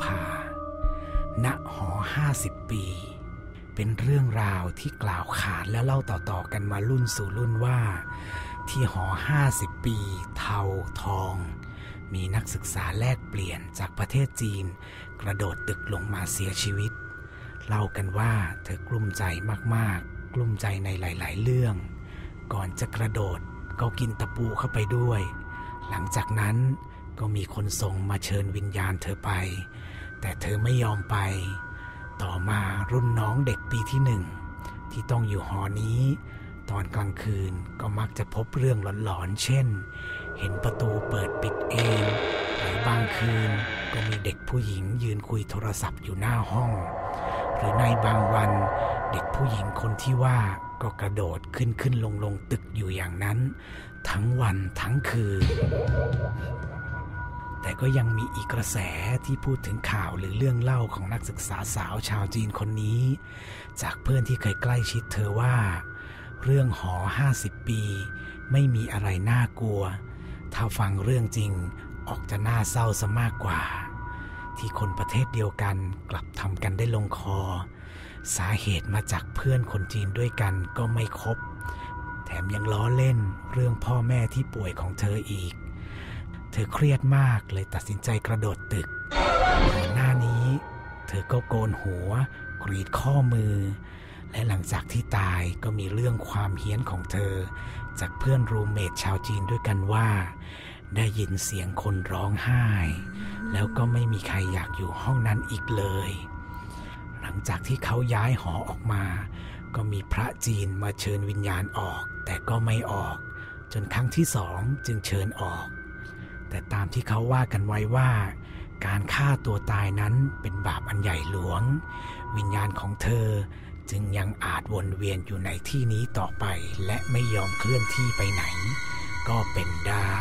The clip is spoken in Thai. ประภาณหอ50ปีเป็นเรื่องราวที่กล่าวขานและเล่าต่อๆกันมารุ่นสู่รุ่นว่าที่หอ50ปีเทาทองมีนักศึกษาแลกเปลี่ยนจากประเทศจีนกระโดดตึกลงมาเสียชีวิตเล่ากันว่าเธอกลุ้มใจมากๆกลุ้มใจในหลายๆเรื่องก่อนจะกระโดดก็กินตะปูเข้าไปด้วยหลังจากนั้นก็มีคนส่งมาเชิญวิญญาณเธอไปแต่เธอไม่ยอมไปต่อมารุ่นน้องเด็กปีที่1ที่ต้องอยู่หอนี้ตอนกลางคืนก็มักจะพบเรื่องหลอนๆเช่นเห็นประตูเปิดปิดเองหรือบางคืนก็มีเด็กผู้หญิงยืนคุยโทรศัพท์อยู่หน้าห้องหรือในบางวันเด็กผู้หญิงคนที่ว่าก็กระโดดขึ้นลงตึกอยู่อย่างนั้นทั้งวันทั้งคืนแต่ก็ยังมีอีกกระแสที่พูดถึงข่าวหรือเรื่องเล่าของนักศึกษาสาวชาวจีนคนนี้จากเพื่อนที่เคยใกล้ชิดเธอว่าเรื่องหอ50ปีไม่มีอะไรน่ากลัวถ้าฟังเรื่องจริงออกจะน่าเศร้าซะมากกว่าที่คนประเทศเดียวกันกลับทำกันได้ลงคอสาเหตุมาจากเพื่อนคนจีนด้วยกันก็ไม่คบแถมยังล้อเล่นเรื่องพ่อแม่ที่ป่วยของเธออีกเธอเครียดมากเลยตัดสินใจกระโดดตึกก่อนหน้านี้เธอก็โกนหัวกรีดข้อมือและหลังจากที่ตายก็มีเรื่องความเฮี้ยนของเธอจากเพื่อนรูมเมทชาวจีนด้วยกันว่าได้ยินเสียงคนร้องไห้แล้วก็ไม่มีใครอยากอยู่ห้องนั้นอีกเลยหลังจากที่เขาย้ายหอออกมาก็มีพระจีนมาเชิญวิญญาณออกแต่ก็ไม่ออกจนครั้งที่2จึงเชิญออกแต่ตามที่เขาว่ากันไว้ว่าการฆ่าตัวตายนั้นเป็นบาปอันใหญ่หลวงวิญญาณของเธอจึงยังอาจวนเวียนอยู่ในที่นี้ต่อไปและไม่ยอมเคลื่อนที่ไปไหนก็เป็นได้